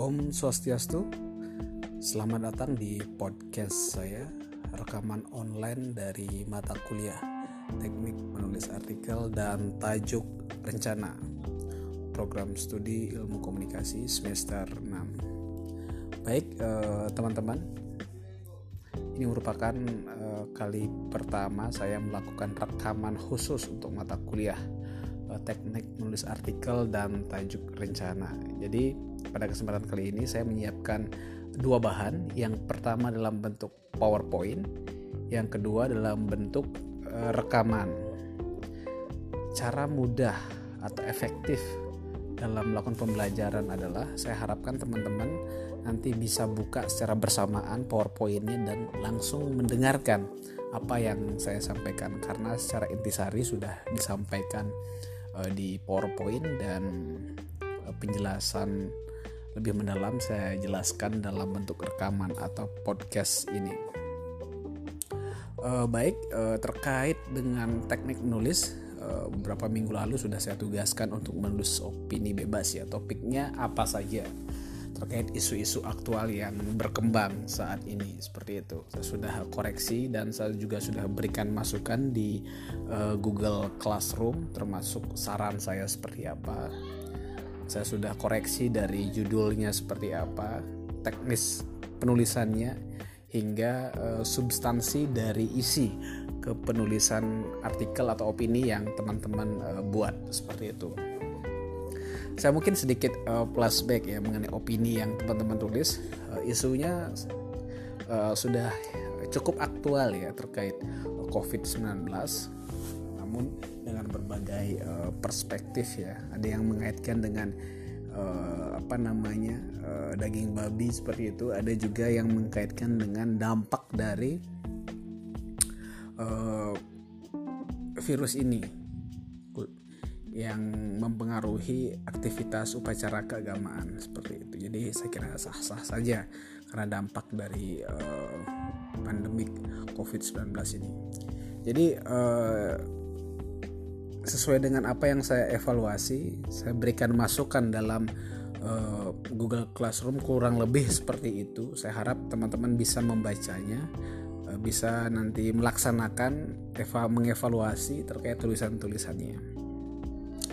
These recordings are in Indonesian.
Om Swastiastu. Selamat datang di podcast saya, rekaman online dari mata kuliah teknik menulis artikel dan tajuk rencana program studi ilmu komunikasi semester 6. Baik teman-teman, ini merupakan kali pertama saya melakukan rekaman khusus untuk mata kuliah teknik menulis artikel dan tajuk rencana. Jadi pada kesempatan kali ini saya menyiapkan dua bahan. Yang pertama dalam bentuk PowerPoint, yang kedua dalam bentuk rekaman. Cara mudah atau efektif dalam melakukan pembelajaran adalah saya harapkan teman-teman nanti bisa buka secara bersamaan PowerPoint-nya dan langsung mendengarkan apa yang saya sampaikan, karena secara intisari sudah disampaikan di PowerPoint, dan penjelasan lebih mendalam saya jelaskan dalam bentuk rekaman atau podcast ini. Baik, terkait dengan teknik menulis, beberapa minggu lalu sudah saya tugaskan untuk menulis opini bebas, ya, topiknya apa saja terkait isu-isu aktual yang berkembang saat ini, seperti itu. Saya sudah koreksi dan saya juga sudah berikan masukan di Google Classroom, termasuk saran saya seperti apa. Saya sudah koreksi dari judulnya seperti apa, teknis penulisannya, hingga substansi dari isi ke penulisan artikel atau opini yang teman-teman buat, seperti itu. Saya mungkin sedikit flashback ya mengenai opini yang teman-teman tulis. Isunya sudah cukup aktual ya terkait COVID-19, namun dengan berbagai perspektif ya. Ada yang mengaitkan dengan daging babi seperti itu, ada juga yang mengkaitkan dengan dampak dari virus ini yang mempengaruhi aktivitas upacara keagamaan, seperti itu. Jadi saya kira sah-sah saja karena dampak dari pandemik COVID-19 ini. Jadi sesuai dengan apa yang saya evaluasi, saya berikan masukan dalam Google Classroom, kurang lebih seperti itu. Saya harap teman-teman bisa membacanya, bisa nanti melaksanakan mengevaluasi terkait tulisan-tulisannya,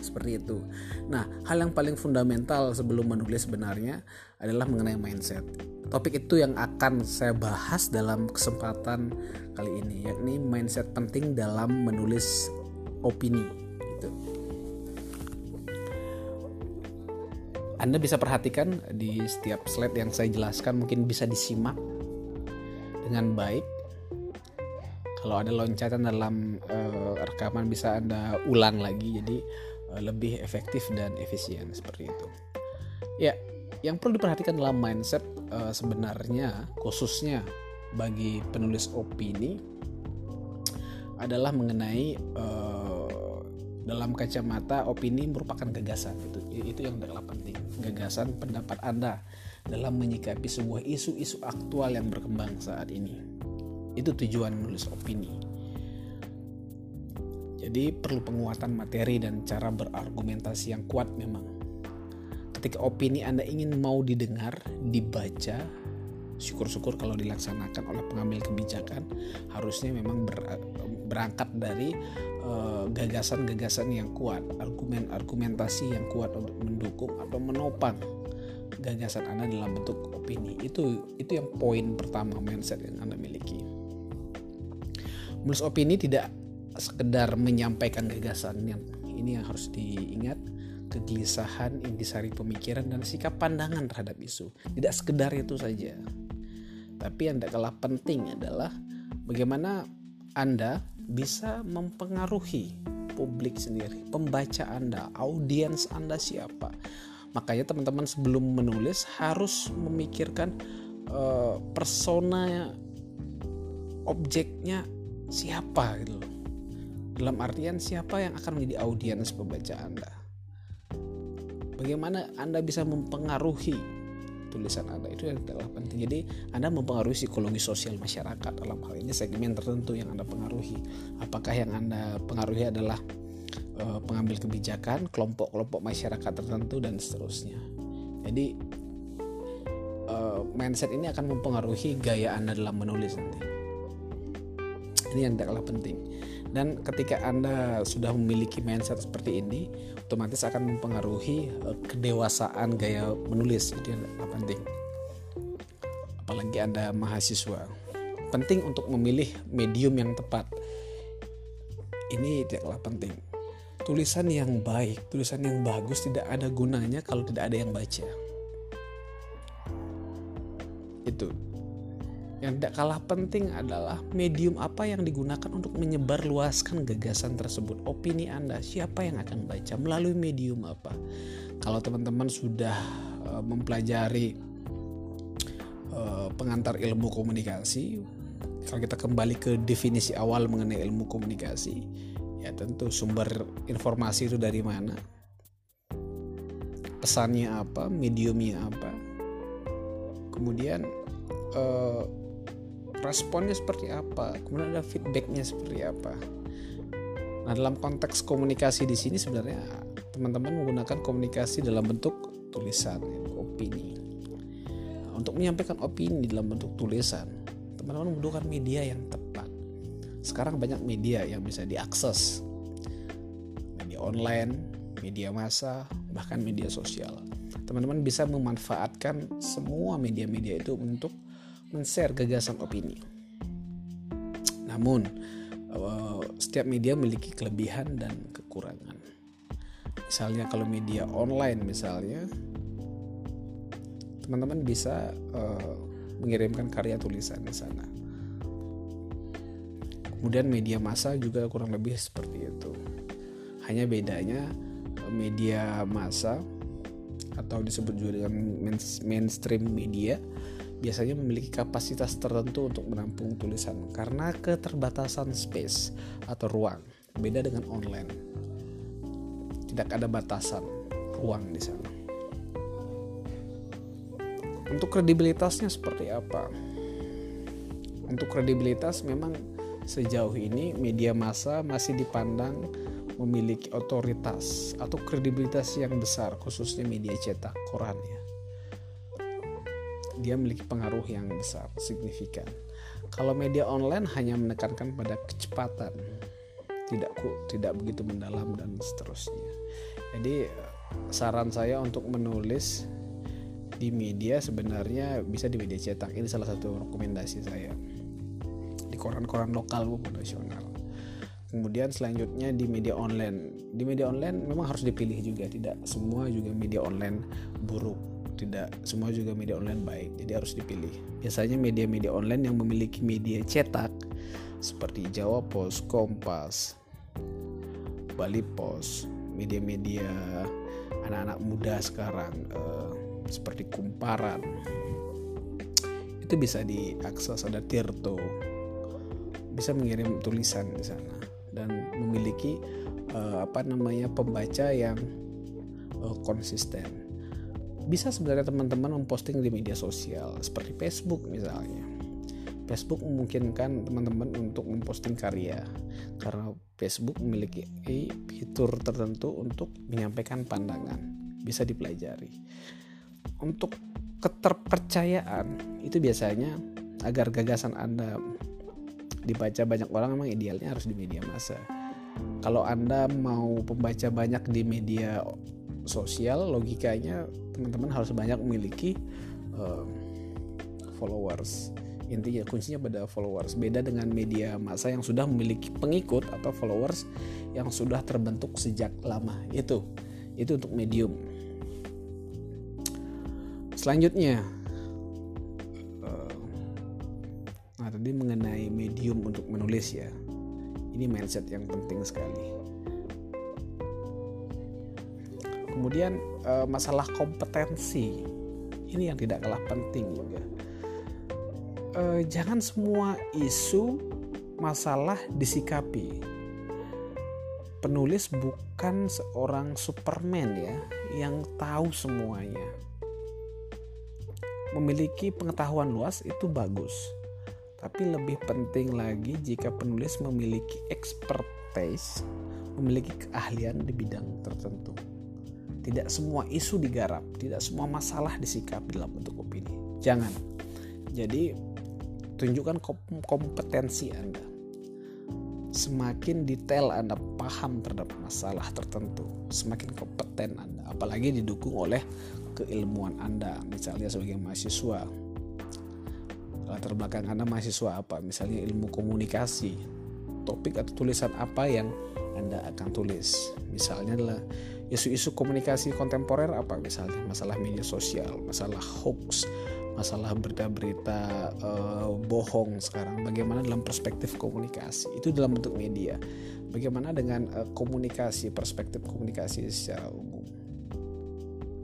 seperti itu. Nah, hal yang paling fundamental sebelum menulis sebenarnya adalah mengenai mindset. Topik itu yang akan saya bahas dalam kesempatan kali ini, yakni mindset penting dalam menulis opini. Gitu. Anda bisa perhatikan di setiap slide yang saya jelaskan, mungkin bisa disimak dengan baik. Kalau ada loncatan dalam rekaman bisa Anda ulang lagi. Jadi lebih efektif dan efisien, seperti itu. Ya, yang perlu diperhatikan dalam mindset sebenarnya khususnya bagi penulis opini adalah mengenai dalam kacamata opini merupakan gagasan. Itu yang sangat penting. Gagasan pendapat Anda dalam menyikapi sebuah isu-isu aktual yang berkembang saat ini. Itu tujuan menulis opini. Jadi perlu penguatan materi dan cara berargumentasi yang kuat memang. Ketika opini Anda ingin mau didengar, dibaca, syukur-syukur kalau dilaksanakan oleh pengambil kebijakan, harusnya memang berangkat dari gagasan-gagasan yang kuat, argumentasi yang kuat untuk mendukung atau menopang gagasan Anda dalam bentuk opini. Itu yang poin pertama mindset yang Anda miliki. Menulis opini tidak sekedar menyampaikan gagasannya. Ini yang harus diingat, kegelisahan, intisari pemikiran, dan sikap pandangan terhadap isu. Tidak sekedar itu saja, tapi yang tidak kalah penting adalah bagaimana Anda bisa mempengaruhi publik sendiri, pembaca Anda, audiens Anda siapa. Makanya teman-teman sebelum menulis harus memikirkan persona, objeknya siapa gitu loh. Dalam artian siapa yang akan menjadi audiens pembaca Anda. Bagaimana Anda bisa mempengaruhi tulisan Anda, itu yang adalah penting. Jadi Anda mempengaruhi psikologi sosial masyarakat, dalam hal ini segmen tertentu yang Anda pengaruhi. Apakah yang Anda pengaruhi adalah pengambil kebijakan, kelompok-kelompok masyarakat tertentu, dan seterusnya. Jadi mindset ini akan mempengaruhi gaya Anda dalam menulis nanti. Ini yang tidaklah penting. Dan ketika Anda sudah memiliki mindset seperti ini, otomatis akan mempengaruhi kedewasaan gaya menulis. Jadi penting. Apalagi Anda mahasiswa, penting untuk memilih medium yang tepat. Ini tidaklah penting. Tulisan yang baik, tulisan yang bagus tidak ada gunanya kalau tidak ada yang baca. Itu. Yang tidak kalah penting adalah medium apa yang digunakan untuk menyebarluaskan gagasan tersebut, opini Anda, siapa yang akan baca, melalui medium apa. Kalau teman-teman sudah mempelajari pengantar ilmu komunikasi, kalau kita kembali ke definisi awal mengenai ilmu komunikasi, ya tentu sumber informasi itu dari mana, pesannya apa, mediumnya apa, kemudian responnya seperti apa, kemudian ada feedbacknya seperti apa. Nah, dalam konteks komunikasi di sini sebenarnya teman-teman menggunakan komunikasi dalam bentuk tulisan, opini. Nah, untuk menyampaikan opini dalam bentuk tulisan, teman-teman membutuhkan media yang tepat. Sekarang banyak media yang bisa diakses, media online, media massa, bahkan media sosial. Teman-teman bisa memanfaatkan semua media-media itu untuk men-share gagasan opini. Namun setiap media memiliki kelebihan dan kekurangan. Misalnya kalau media online misalnya, teman-teman bisa mengirimkan karya tulisan di sana. Kemudian media massa juga kurang lebih seperti itu. Hanya bedanya media massa atau disebut juga dengan mainstream media biasanya memiliki kapasitas tertentu untuk menampung tulisan karena keterbatasan space atau ruang. Beda dengan online, tidak ada batasan ruang di sana. Untuk kredibilitasnya seperti apa? Untuk kredibilitas memang sejauh ini media massa masih dipandang memiliki otoritas atau kredibilitas yang besar, khususnya media cetak, koran ya. Dia memiliki pengaruh yang besar, signifikan. Kalau media online hanya menekankan pada kecepatan, tidak begitu mendalam dan seterusnya. Jadi saran saya untuk menulis di media sebenarnya bisa di media cetak. Ini salah satu rekomendasi saya, di koran-koran lokal maupun nasional. Kemudian selanjutnya di media online. Di media online memang harus dipilih juga, tidak semua juga media online buruk, tidak semua juga media online baik, jadi harus dipilih. Biasanya media-media online yang memiliki media cetak seperti Jawa Pos, Kompas, Bali Pos, media-media anak-anak muda sekarang seperti Kumparan, itu bisa diakses. Ada Tirto, bisa mengirim tulisan di sana dan memiliki pembaca yang konsisten. Bisa sebenarnya teman-teman memposting di media sosial seperti Facebook misalnya. Facebook memungkinkan teman-teman untuk memposting karya karena Facebook memiliki fitur tertentu untuk menyampaikan pandangan, bisa dipelajari. Untuk keterpercayaan itu biasanya agar gagasan Anda dibaca banyak orang memang idealnya harus di media massa. Kalau Anda mau pembaca banyak di media sosial, logikanya teman-teman harus banyak memiliki followers. Intinya kuncinya pada followers. Beda dengan media massa yang sudah memiliki pengikut atau followers yang sudah terbentuk sejak lama. Itu untuk medium. Selanjutnya, tadi mengenai medium untuk menulis ya. Ini mindset yang penting sekali. Kemudian masalah kompetensi, ini yang tidak kalah penting juga. Jangan semua isu masalah disikapi. Penulis bukan seorang Superman ya, yang tahu semuanya. Memiliki pengetahuan luas itu bagus, tapi lebih penting lagi jika penulis memiliki expertise, memiliki keahlian di bidang tertentu. Tidak semua isu digarap, tidak semua masalah disikapi dalam bentuk opini. Jangan. Jadi tunjukkan kompetensi Anda. Semakin detail Anda paham terhadap masalah tertentu, semakin kompeten Anda, apalagi didukung oleh keilmuan Anda. Misalnya sebagai mahasiswa, latar belakang Anda mahasiswa apa, misalnya ilmu komunikasi, topik atau tulisan apa yang Anda akan tulis, misalnya adalah isu-isu komunikasi kontemporer apa, misalnya masalah media sosial, masalah hoax, masalah berita-berita bohong sekarang, bagaimana dalam perspektif komunikasi itu dalam bentuk media, bagaimana dengan komunikasi, perspektif komunikasi secara umum.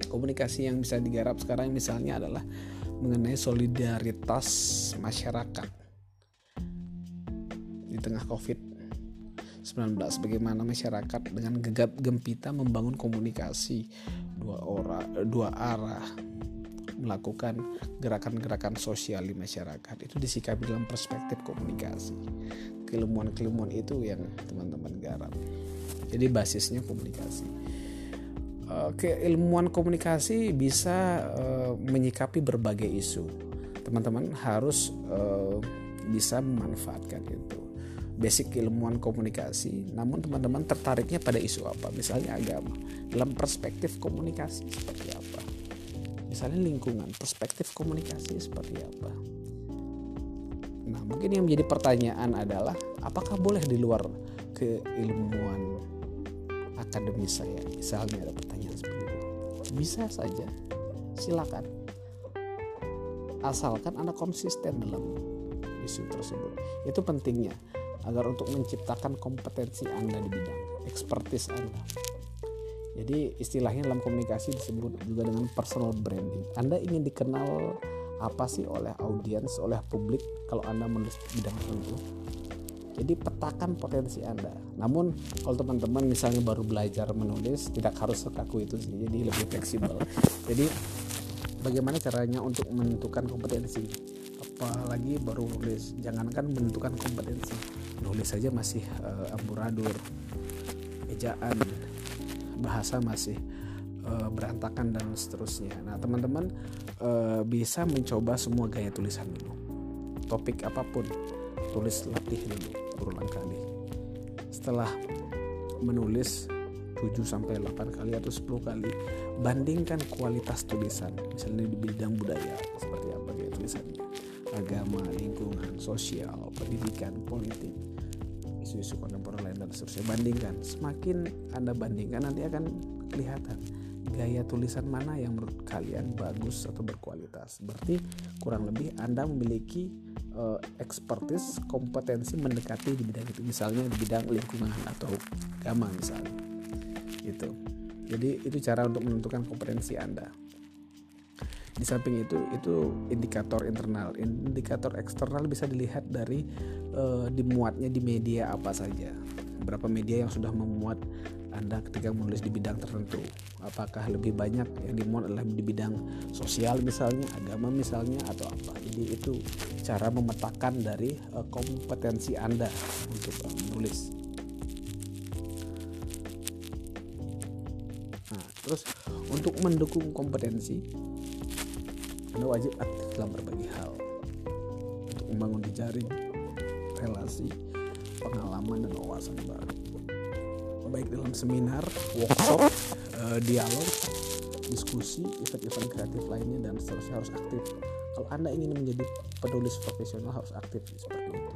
Komunikasi yang bisa digarap sekarang misalnya adalah mengenai solidaritas masyarakat di tengah COVID-19, bagaimana masyarakat dengan gegap gempita membangun komunikasi dua arah, melakukan gerakan-gerakan sosial di masyarakat. Itu disikapi dalam perspektif komunikasi. Keilmuan-keilmuan itu yang teman-teman garap. Jadi basisnya komunikasi. Keilmuan komunikasi bisa menyikapi berbagai isu. Teman-teman harus bisa memanfaatkan itu. Basic keilmuan komunikasi, namun teman-teman tertariknya pada isu apa? Misalnya agama, dalam perspektif komunikasi seperti apa? Misalnya lingkungan, perspektif komunikasi seperti apa? Nah, mungkin yang menjadi pertanyaan adalah apakah boleh di luar keilmuan akademis saya? Misalnya ada pertanyaan seperti itu. Bisa saja, silakan. Asalkan Anda konsisten dalam isu tersebut. Itu pentingnya, agar untuk menciptakan kompetensi Anda di bidang ekspertis Anda. Jadi istilahnya dalam komunikasi disebut juga dengan personal branding. Anda ingin dikenal apa sih oleh audiens, oleh publik kalau Anda menulis bidang tertentu? Jadi petakan potensi Anda. Namun kalau teman-teman misalnya baru belajar menulis, tidak harus sekaku itu sih. Jadi lebih fleksibel. Jadi bagaimana caranya untuk menentukan kompetensi? Apalagi baru menulis, jangankan menentukan kompetensi, nulis saja masih amburadur, ejaan, bahasa masih berantakan dan seterusnya. Nah, teman-teman bisa mencoba semua gaya tulisan dulu, topik apapun, tulis, latih dulu, berulang kali. Setelah menulis 7-8 kali atau 10 kali, bandingkan kualitas tulisan, misalnya di bidang budaya seperti apa gaya tulisannya, agama, lingkungan, sosial, pendidikan, politik, isu-isu kontemporer lain dan seterusnya. Bandingkan, semakin Anda bandingkan nanti akan kelihatan gaya tulisan mana yang menurut kalian bagus atau berkualitas. Berarti kurang lebih Anda memiliki expertise, kompetensi mendekati di bidang itu, misalnya di bidang lingkungan atau agama misalnya. Gitu. Jadi itu cara untuk menentukan kompetensi Anda. Di samping itu indikator internal. Indikator eksternal bisa dilihat dari dimuatnya di media apa saja. Berapa media yang sudah memuat Anda ketika menulis di bidang tertentu. Apakah lebih banyak yang dimuat adalah di bidang sosial misalnya, agama misalnya, atau apa. Jadi itu cara memetakan dari kompetensi Anda untuk menulis. Nah, terus untuk mendukung kompetensi, Anda wajib aktif dalam berbagai hal untuk membangun jejaring, relasi, pengalaman, dan wawasan baru, baik dalam seminar, workshop, dialog, diskusi, event-event kreatif lainnya, dan seterusnya. Harus aktif. Kalau Anda ingin menjadi penulis profesional, harus aktif seperti itu.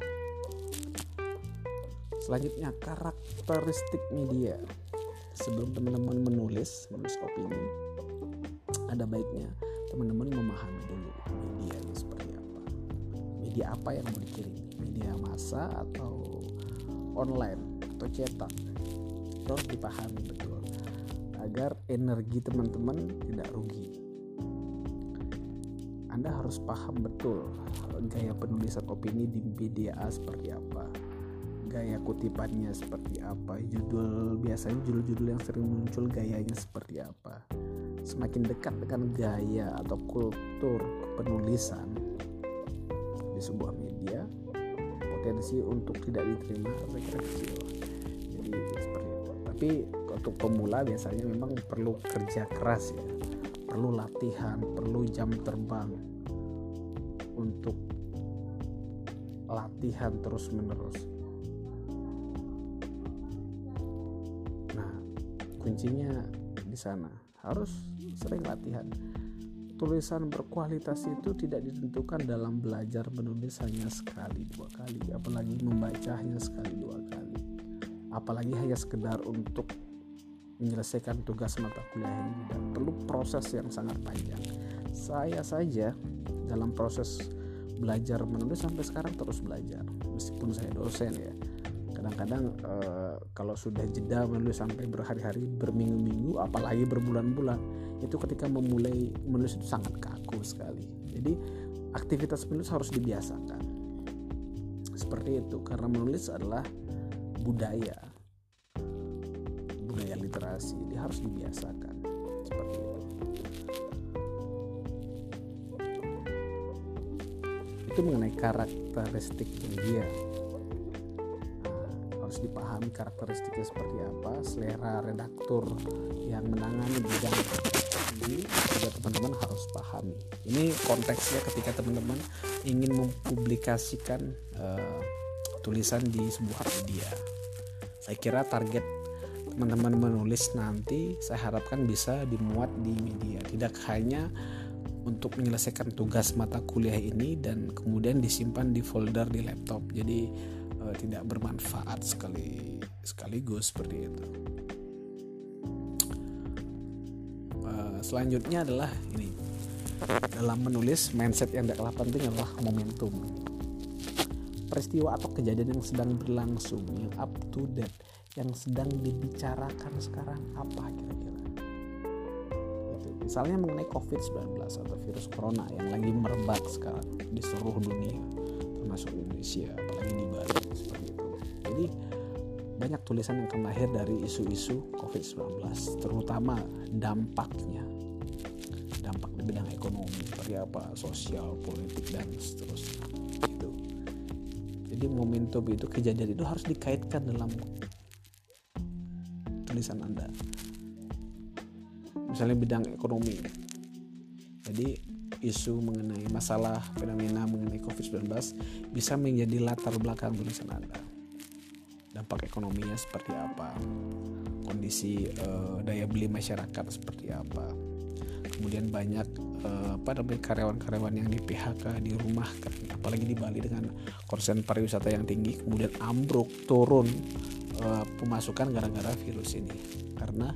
Selanjutnya, karakteristik media. Sebelum teman-teman menulis opini, ada baiknya teman-teman memahami dulu medianya seperti apa. Media apa yang mau dikirim? Media massa atau online atau cetak? Itu harus dipahami betul agar energi teman-teman tidak rugi. Anda harus paham betul gaya penulisan opini di media A seperti apa, gaya kutipannya seperti apa, judul-judul yang sering muncul gayanya seperti apa. Semakin dekat dengan gaya atau kultur penulisan di sebuah media, potensi untuk tidak diterima saya kira kecil. Jadi seperti itu. Tapi untuk pemula biasanya memang perlu kerja keras ya, perlu latihan, perlu jam terbang, untuk latihan terus menerus. Nah, kuncinya di sana, harus sering latihan. Tulisan berkualitas itu tidak ditentukan dalam belajar menulis hanya sekali dua kali, apalagi membaca hanya sekali dua kali, apalagi hanya sekedar untuk menyelesaikan tugas mata kuliah ini. Dan perlu proses yang sangat panjang. Saya saja dalam proses belajar menulis sampai sekarang terus belajar, meskipun saya dosen ya. Kadang-kadang kalau sudah jeda menulis sampai berhari-hari, berminggu-minggu, apalagi berbulan-bulan, itu ketika memulai menulis itu sangat kaku sekali. Jadi aktivitas menulis harus dibiasakan. Seperti itu, karena menulis adalah budaya literasi, dia harus dibiasakan. Seperti itu. Itu mengenai karakteristik dia. Harus dipahami karakteristiknya seperti apa, selera redaktur yang menangani bidang ini juga teman-teman harus pahami. Ini konteksnya ketika teman-teman ingin mempublikasikan tulisan di sebuah media. Saya kira target teman-teman menulis nanti saya harapkan bisa dimuat di media, tidak hanya untuk menyelesaikan tugas mata kuliah ini dan kemudian disimpan di folder di laptop. Jadi tidak bermanfaat sekaligus seperti itu. Selanjutnya adalah ini, dalam menulis mindset yang tidak kalah penting adalah momentum, peristiwa atau kejadian yang sedang berlangsung, yang up to date, yang sedang dibicarakan sekarang apa kira-kira gitu. Misalnya mengenai COVID-19 atau virus corona yang lagi merebak sekarang di seluruh dunia termasuk Indonesia, apalagi di Bali seperti itu. Jadi banyak tulisan yang akan lahir dari isu-isu COVID-19, terutama dampak di bidang ekonomi seperti apa, sosial, politik dan seterusnya gitu. Jadi momentum itu, kejadian itu harus dikaitkan dalam tulisan Anda. Misalnya bidang ekonomi, jadi isu mengenai masalah fenomena mengenai COVID-19 bisa menjadi latar belakang tulisan Anda. Dampak ekonominya seperti apa, kondisi daya beli masyarakat seperti apa, kemudian banyak karyawan-karyawan yang di PHK, dirumahkan, apalagi di Bali dengan konsen pariwisata yang tinggi, kemudian ambruk, turun pemasukan gara-gara virus ini, karena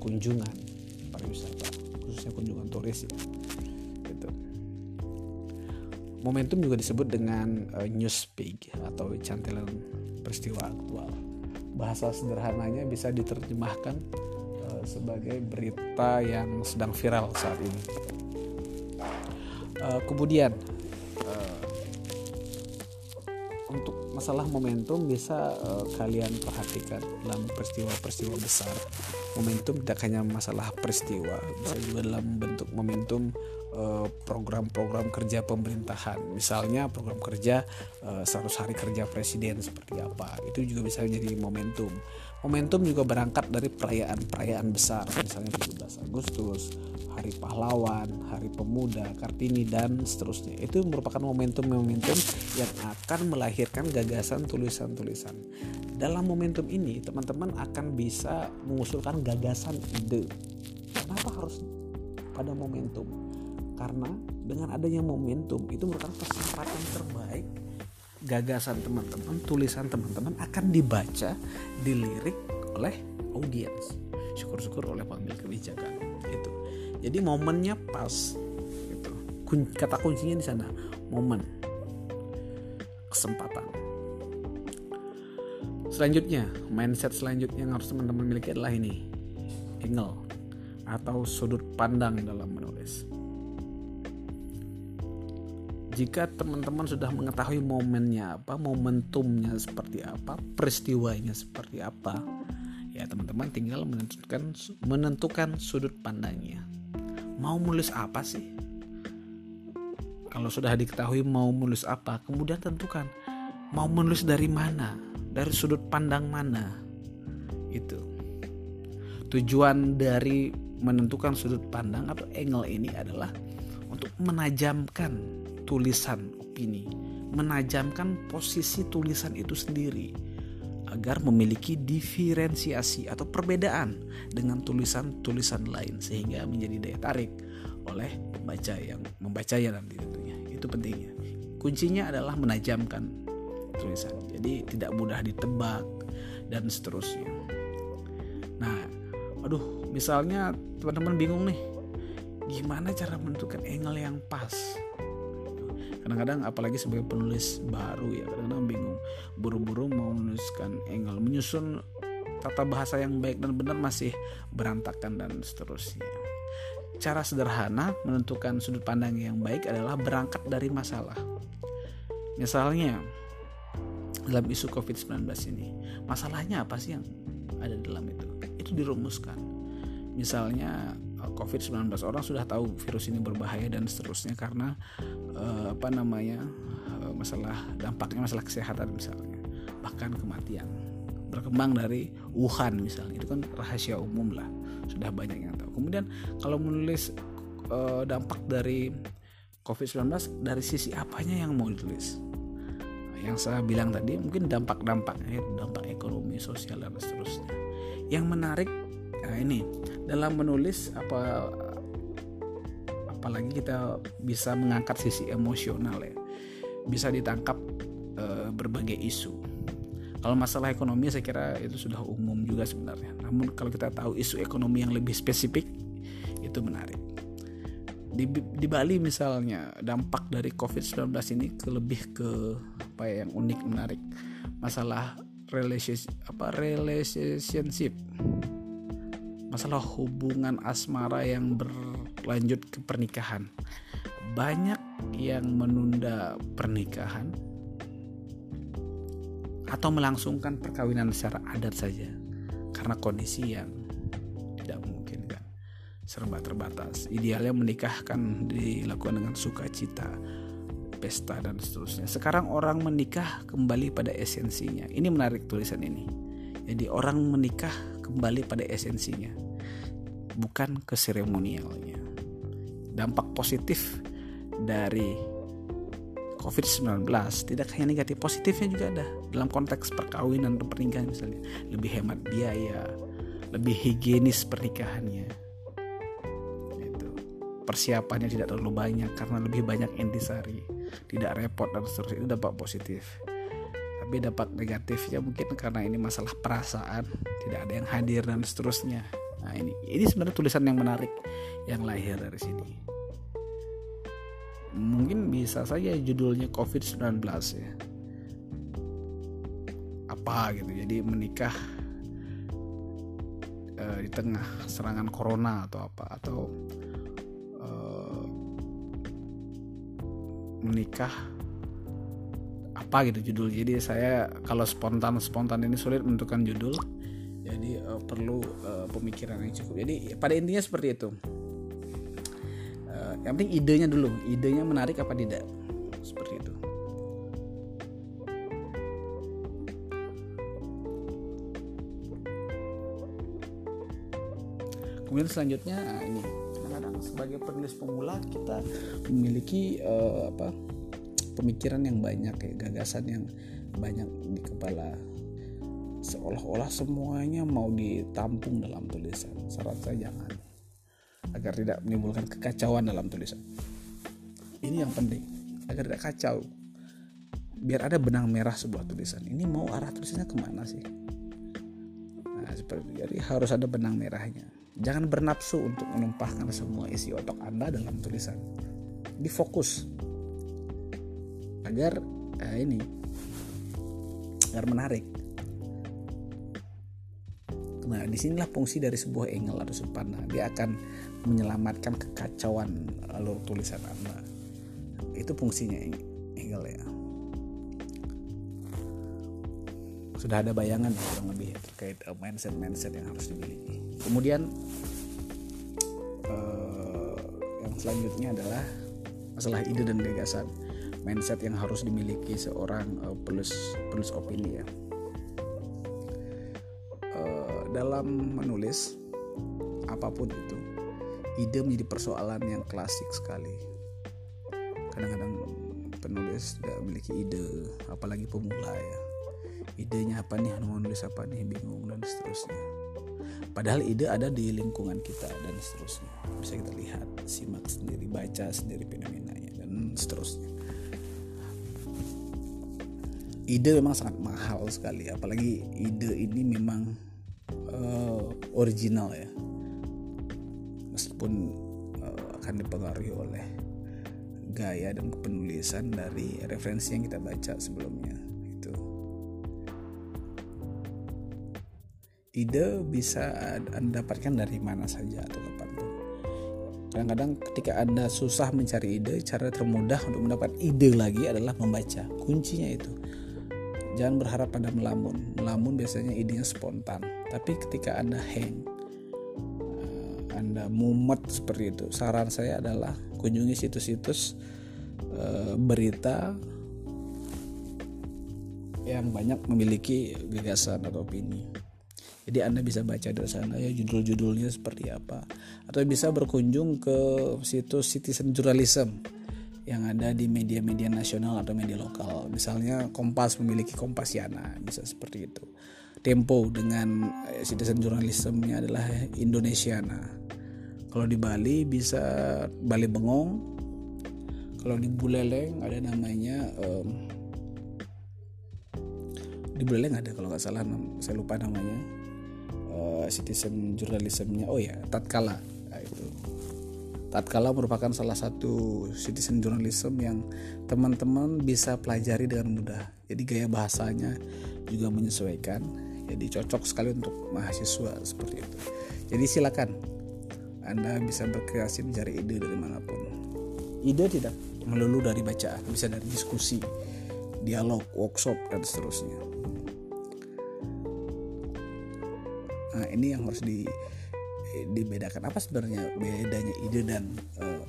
kunjungan pariwisata, khususnya kunjungan turis ya. Momentum juga disebut dengan news peg atau cantelan peristiwa aktual. Bahasa sederhananya bisa diterjemahkan sebagai berita yang sedang viral saat ini. Kemudian untuk masalah momentum bisa kalian perhatikan dalam peristiwa-peristiwa besar. Momentum tidak hanya masalah peristiwa, bisa juga dalam bentuk momentum program-program kerja pemerintahan. Misalnya program kerja 100 hari kerja presiden seperti apa, itu juga bisa menjadi momentum. Momentum juga berangkat dari perayaan-perayaan besar, misalnya 17 Agustus, Hari Pahlawan, Hari Pemuda, Kartini dan seterusnya. Itu merupakan momentum-momentum yang akan melahirkan gagasan tulisan-tulisan. Dalam momentum ini teman-teman akan bisa mengusulkan gagasan, ide. Kenapa harus pada momentum? Karena dengan adanya momentum itu merupakan kesempatan terbaik gagasan teman-teman, tulisan teman-teman akan dibaca, dilirik oleh audiens, syukur-syukur oleh pemilik kebijakan gitu. Jadi momennya pas gitu. Kata kuncinya di sana, momen, kesempatan. Selanjutnya, mindset selanjutnya yang harus teman-teman miliki adalah ini, angle atau sudut pandang dalam menulis. Jika teman-teman sudah mengetahui momennya apa, momentumnya seperti apa, peristiwanya seperti apa, ya teman-teman tinggal menentukan sudut pandangnya. Mau menulis apa sih? Kalau sudah diketahui mau menulis apa, kemudian tentukan mau menulis dari mana, dari sudut pandang mana. Itu. Tujuan dari menentukan sudut pandang atau angle ini adalah untuk menajamkan tulisan opini, menajamkan posisi tulisan itu sendiri agar memiliki diferensiasi atau perbedaan dengan tulisan-tulisan lain sehingga menjadi daya tarik oleh pembaca yang membacanya nanti tentunya. Itu pentingnya. Kuncinya adalah menajamkan tulisan. Jadi tidak mudah ditebak dan seterusnya. Nah, aduh, misalnya teman-teman bingung nih, gimana cara menentukan angle yang pas? Kadang-kadang apalagi sebagai penulis baru ya, kadang-kadang bingung, buru-buru mau menuliskan angle, menyusun tata bahasa yang baik dan benar masih berantakan dan seterusnya. Cara sederhana menentukan sudut pandang yang baik adalah berangkat dari masalah. Misalnya dalam isu COVID-19 ini, masalahnya apa sih yang ada dalam itu? Itu dirumuskan. Misalnya COVID-19, orang sudah tahu virus ini berbahaya dan seterusnya karena masalah dampaknya, masalah kesehatan misalnya, bahkan kematian berkembang dari Wuhan misalnya. Itu kan rahasia umum lah, sudah banyak yang tahu. Kemudian kalau menulis dampak dari COVID-19 dari sisi apanya yang mau ditulis? Yang saya bilang tadi mungkin dampaknya, dampak ekonomi, sosial dan seterusnya. Yang menarik, nah ini dalam menulis apalagi kita bisa mengangkat sisi emosional ya, bisa ditangkap berbagai isu. Kalau masalah ekonomi saya kira itu sudah umum juga sebenarnya, namun kalau kita tahu isu ekonomi yang lebih spesifik itu menarik. Di Bali misalnya, dampak dari COVID-19 ini lebih ke yang unik, menarik, masalah relationship, masalah hubungan asmara yang berlanjut ke pernikahan. Banyak yang menunda pernikahan atau melangsungkan perkawinan secara adat saja karena kondisi yang tidak memungkinkan, serba terbatas. Idealnya menikah kan dilakukan dengan sukacita, pesta dan seterusnya. Sekarang orang menikah kembali pada esensinya. Ini menarik tulisan ini. Jadi orang menikah kembali pada esensinya, bukan ke seremonialnya. Dampak positif dari COVID-19 tidak hanya negatif, positifnya juga ada dalam konteks perkawinan dan pernikahan misalnya. Lebih hemat biaya, lebih higienis pernikahannya. Itu. Persiapannya tidak terlalu banyak karena lebih banyak intisari, tidak repot dan seterusnya. Itu dampak positif. Tapi dapat negatifnya mungkin karena ini masalah perasaan, tidak ada yang hadir dan seterusnya. Nah ini sebenarnya tulisan yang menarik yang lahir dari sini. Mungkin bisa saja judulnya COVID-19 ya, apa gitu. Jadi menikah di tengah serangan corona atau apa, atau menikah apa gitu judul. Jadi saya kalau spontan ini sulit menentukan judul, jadi perlu pemikiran yang cukup. Jadi pada intinya seperti itu. Yang penting idenya dulu, idenya menarik apa tidak, seperti itu. Kemudian selanjutnya ini, kadang-kadang sebagai penulis pemula kita memiliki pemikiran yang banyak ya, gagasan yang banyak di kepala, seolah-olah semuanya mau ditampung dalam tulisan. Saran saya jangan, agar tidak menimbulkan kekacauan dalam tulisan. Ini yang penting, agar tidak kacau, biar ada benang merah sebuah tulisan. Ini mau arah tulisannya kemana sih? Nah seperti itu, jadi harus ada benang merahnya. Jangan bernafsu untuk menumpahkan semua isi otak Anda dalam tulisan. Difokus agar agar menarik. Nah, disinilah fungsi dari sebuah angle atau sudut pandang. Dia akan menyelamatkan kekacauan alur tulisan Anda. Itu fungsinya angle ya. Sudah ada bayangan kurang lebih ya, terkait mindset yang harus dimiliki. Kemudian yang selanjutnya adalah masalah ide dan gagasan. Mindset yang harus dimiliki seorang penulis opini ya. Dalam menulis apapun itu, ide menjadi persoalan yang klasik sekali. kadang-kadang penulis tidak memiliki ide, apalagi pemula ya. Idenya apa nih, mau nulis apa nih, bingung dan seterusnya. Padahal ide ada di lingkungan kita dan seterusnya. Bisa kita lihat, simak sendiri, baca sendiri fenomenanya dan seterusnya. Ide memang sangat mahal sekali, apalagi ide ini memang original ya. Meskipun akan dipengaruhi oleh gaya dan penulisan dari referensi yang kita baca sebelumnya itu. Ide bisa Anda dapatkan dari mana saja atau kapanpun. Kadang-kadang ketika Anda susah mencari ide, cara termudah untuk mendapatkan ide lagi adalah membaca. Kuncinya itu. Jangan berharap pada melamun. Melamun biasanya idenya spontan. Tapi ketika Anda hang, Anda mumet seperti itu, saran saya adalah kunjungi situs-situs berita yang banyak memiliki gagasan atau opini. Jadi Anda bisa baca dari sana ya judul-judulnya seperti apa. Atau bisa berkunjung ke situs citizen journalism yang ada di media-media nasional atau media lokal. Misalnya Kompas memiliki Kompasiana, bisa seperti itu. Tempo dengan citizen journalism-nya adalah Indonesiana. Kalau di Bali bisa Bali Bengong. Kalau di Buleleng ada namanya di Buleleng ada kalau nggak salah, saya lupa namanya, citizen journalism-nya. Oh ya, Tatkala. Nah, itu. Tatkala merupakan salah satu citizen journalism yang teman-teman bisa pelajari dengan mudah. Jadi gaya bahasanya juga menyesuaikan. Jadi cocok sekali untuk mahasiswa seperti itu. Jadi silakan Anda bisa berkreasi mencari ide dari manapun. Ide tidak melulu dari bacaan, bisa dari diskusi, dialog, workshop dan seterusnya. Nah, ini yang harus dibedakan, apa sebenarnya bedanya ide dan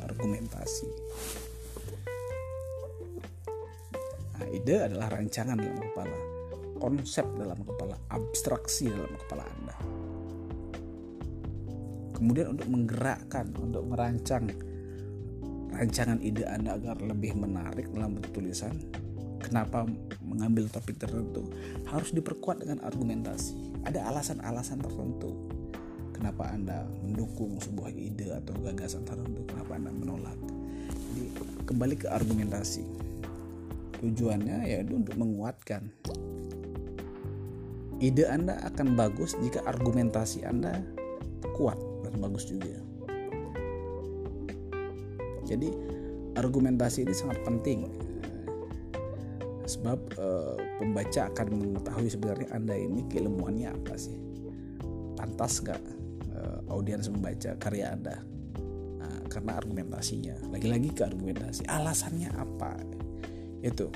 argumentasi. Nah, ide adalah rancangan dalam kepala, konsep dalam kepala, abstraksi dalam kepala Anda. Kemudian untuk menggerakkan, untuk merancang rancangan ide Anda agar lebih menarik dalam bentuk tulisan, kenapa mengambil topik tertentu, harus diperkuat dengan argumentasi. Ada alasan-alasan tertentu kenapa Anda mendukung sebuah ide atau gagasan tertentu, kenapa Anda menolak. Jadi kembali ke argumentasi. Tujuannya yaitu untuk menguatkan. Ide Anda akan bagus jika argumentasi Anda kuat dan bagus juga. Jadi argumentasi ini sangat penting. Sebab pembaca akan mengetahui sebenarnya Anda ini keilmuannya apa sih. Pantas gak audiens membaca karya Anda, nah, karena argumentasinya, lagi-lagi ke argumentasi, alasannya apa itu.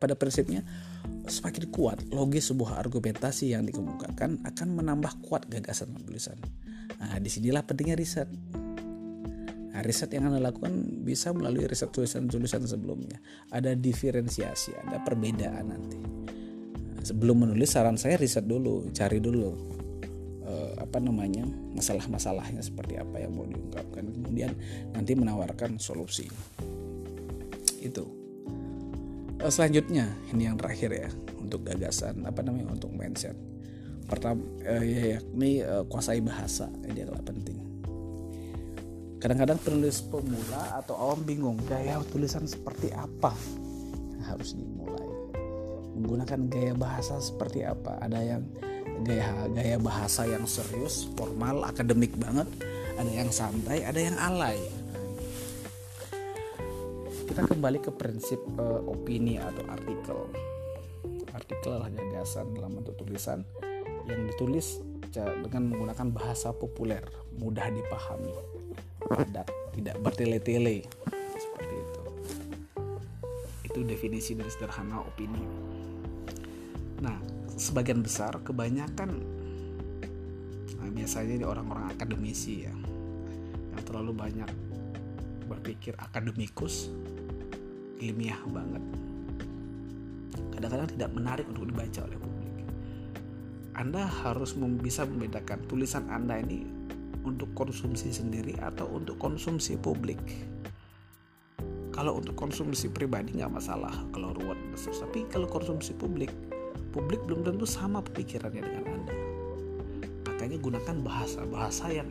Pada prinsipnya semakin kuat logis sebuah argumentasi yang dikemukakan akan menambah kuat gagasan penulisan. Nah, disinilah pentingnya riset. Nah, riset yang Anda lakukan bisa melalui riset tulisan-tulisan sebelumnya. Ada diferensiasi, ada perbedaan nanti. Sebelum menulis, saran saya riset dulu, cari dulu masalah-masalahnya seperti apa yang mau diungkapkan, kemudian nanti menawarkan solusi itu. Selanjutnya ini yang terakhir ya, untuk gagasan, untuk mindset. Pertama yakni kuasai bahasa, ini adalah penting. Kadang-kadang penulis pemula atau awam bingung gaya tulisan seperti apa yang harus dimulai. Menggunakan gaya bahasa seperti apa? Ada yang gaya bahasa yang serius, formal, akademik banget. Ada yang santai, ada yang alay. Kita kembali ke prinsip opini atau artikel. Artikel adalah gagasan dalam bentuk tulisan yang ditulis dengan menggunakan bahasa populer, mudah dipahami, tidak bertele-tele. Seperti itu. Itu definisi dari sederhana opini. Nah, sebagian besar, kebanyakan, biasanya orang-orang akademisi ya, yang terlalu banyak berpikir akademikus, ilmiah banget, kadang-kadang tidak menarik untuk dibaca oleh publik. Anda harus bisa membedakan tulisan Anda ini untuk konsumsi sendiri atau untuk konsumsi publik. Kalau untuk konsumsi pribadi nggak masalah kalau ruwet, tapi kalau konsumsi publik belum tentu sama pemikirannya dengan Anda. Makanya gunakan bahasa yang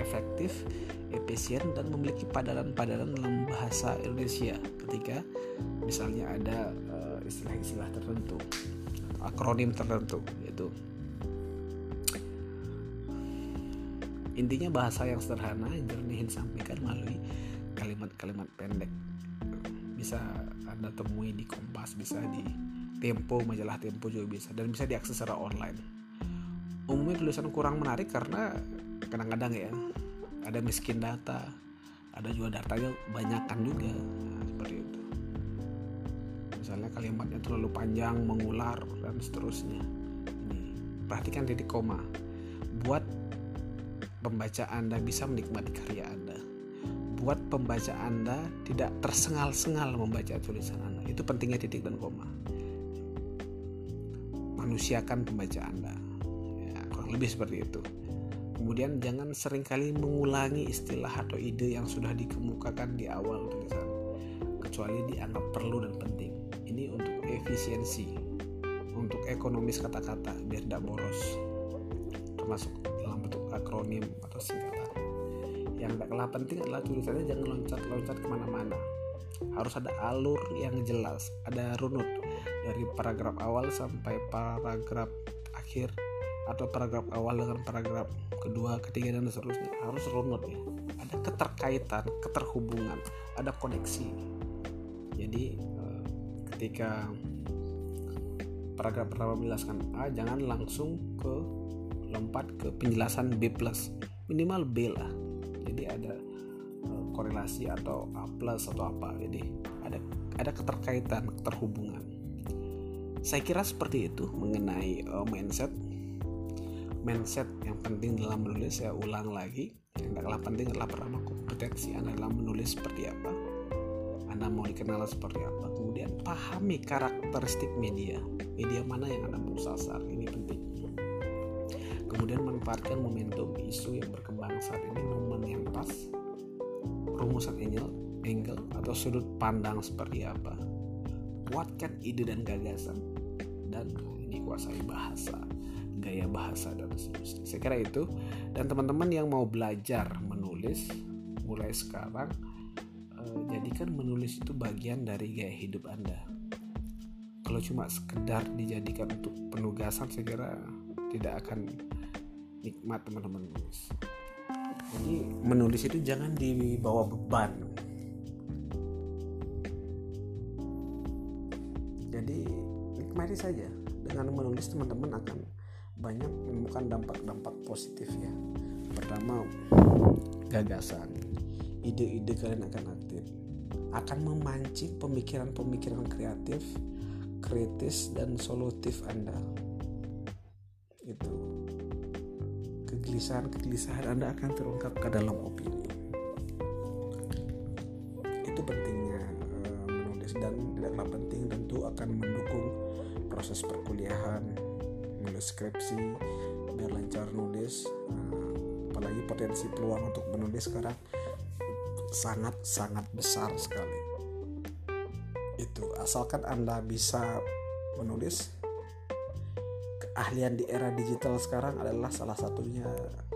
efektif, efisien, dan memiliki padanan-padanan dalam bahasa Indonesia ketika misalnya ada istilah-istilah tertentu, akronim tertentu, gitu. Intinya bahasa yang sederhana, jernihin, sampaikan melalui kalimat-kalimat pendek. Bisa Anda temui di Kompas, bisa di Tempo, majalah Tempo juga bisa, dan bisa diakses secara online. Umumnya tulisan kurang menarik karena kadang-kadang ya ada miskin data, ada juga datanya banyakan juga, nah, seperti itu. Misalnya kalimatnya terlalu panjang, mengular, dan seterusnya. Ini, perhatikan titik koma. Buat pembaca Anda bisa menikmati karya Anda. Buat pembaca Anda tidak tersengal-sengal membaca tulisan Anda. Itu pentingnya titik dan koma. Manusiakan pembaca Anda. Ya, kurang lebih seperti itu. Kemudian jangan seringkali mengulangi istilah atau ide yang sudah dikemukakan di awal tulisan, kecuali dianggap perlu dan penting. Ini untuk efisiensi, untuk ekonomis kata-kata biar tidak boros. Termasuk dalam bentuk akronim atau singkatan. Yang tak kalah penting adalah tulisannya jangan loncat-loncat kemana-mana. Harus ada alur yang jelas, ada runut dari paragraf awal sampai paragraf akhir, atau paragraf awal dengan paragraf kedua, ketiga, dan seterusnya. Harus runut ya. Ada keterkaitan, keterhubungan, ada koneksi. Jadi ketika paragraf pertama menjelaskan A, jangan langsung lompat ke penjelasan B+, minimal B lah. Jadi ada korelasi atau A+ atau apa. Jadi ada keterkaitan, keterhubungan. Saya kira seperti itu mengenai mindset yang penting dalam menulis. Saya ulang lagi, yang tidak kalah penting adalah pertama kompetensi Anda dalam menulis seperti apa, Anda mau dikenal seperti apa, kemudian pahami karakteristik media mana yang Anda mau sasar, ini penting. Kemudian manfaatkan momentum isu yang berkembang saat ini, momen yang pas, rumusan angle atau sudut pandang seperti apa. Kuatkan ide dan gagasan, dan dikuasai bahasa, gaya bahasa, dan seterusnya. Saya kira itu. Dan teman-teman yang mau belajar menulis, mulai sekarang jadikan menulis itu bagian dari gaya hidup Anda. Kalau cuma sekedar dijadikan untuk penugasan, saya kira tidak akan nikmat teman-teman menulis. Jadi menulis itu jangan dibawa beban. Jadi nikmati saja. Dengan menulis teman-teman akan banyak menemukan dampak-dampak positif ya. Pertama, gagasan, ide-ide kalian akan aktif, akan memancing pemikiran-pemikiran kreatif, kritis, dan solutif Anda. Itu kegelisahan-kegelisahan Anda akan terungkapkan dalam opini. Itu pentingnya menulis, dan tidaklah penting tentu akan mendukung proses perkuliahan, menulis skripsi biar lancar nulis. Apalagi potensi peluang untuk menulis sekarang sangat-sangat besar sekali. Itu asalkan Anda bisa menulis. Keahlian di era digital sekarang adalah salah satunya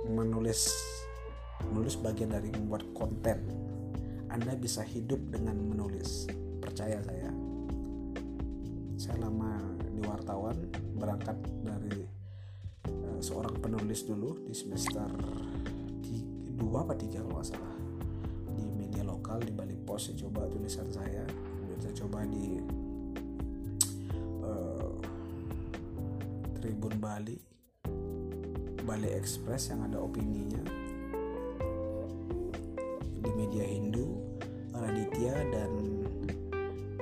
menulis. Menulis bagian dari membuat konten. Anda bisa hidup dengan menulis. Percaya saya. Saya lama di wartawan, berangkat dari seorang penulis dulu di semester 2 atau 3 kalau nggak salah. Di media lokal di Bali Post saya coba tulisan saya. Kemudian saya coba di Tribun Bali, Bali Express yang ada opininya, di media Hindu, Raditya, dan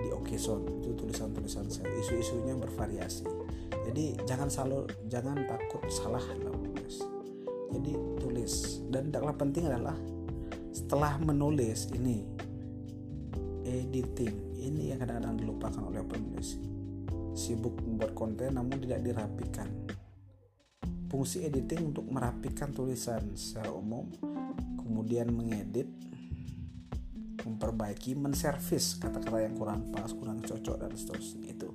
di Okeson. Itu tulisan-tulisan saya. Isu-isunya bervariasi. Jadi jangan takut salah dalam menulis. Jadi tulis. Dan yang penting adalah setelah menulis ini editing. Ini yang kadang-kadang dilupakan oleh penulis. Sibuk membuat konten namun tidak dirapikan. Fungsi editing untuk merapikan tulisan secara umum, kemudian mengedit, memperbaiki, menservis kata-kata yang kurang pas, kurang cocok, dan seterusnya itu.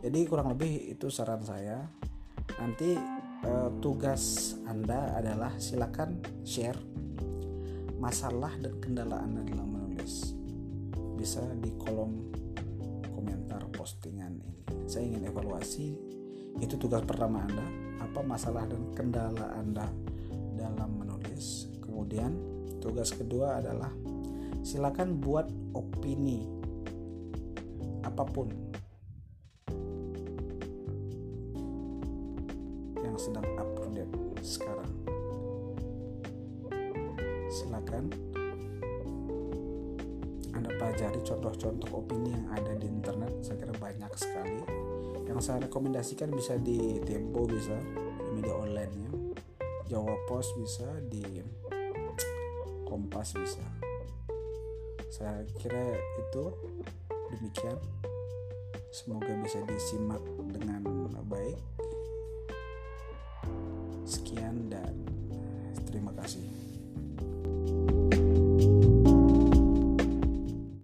Jadi kurang lebih itu saran saya. Nanti tugas Anda adalah silakan share masalah dan kendala Anda dalam menulis. Bisa di kolom komentar postingan ini. Saya ingin evaluasi, itu tugas pertama Anda, apa masalah dan kendala Anda dalam menulis. Kemudian tugas kedua adalah silakan buat opini apapun yang sedang update sekarang. Silakan Anda pelajari contoh-contoh opini yang ada di internet, saya kira banyak sekali. Yang saya rekomendasikan bisa di Tempo, bisa di media online-nya, Jawa Post bisa, di Kompas bisa. Saya kira itu demikian. Semoga bisa disimak dengan baik. Sekian dan terima kasih.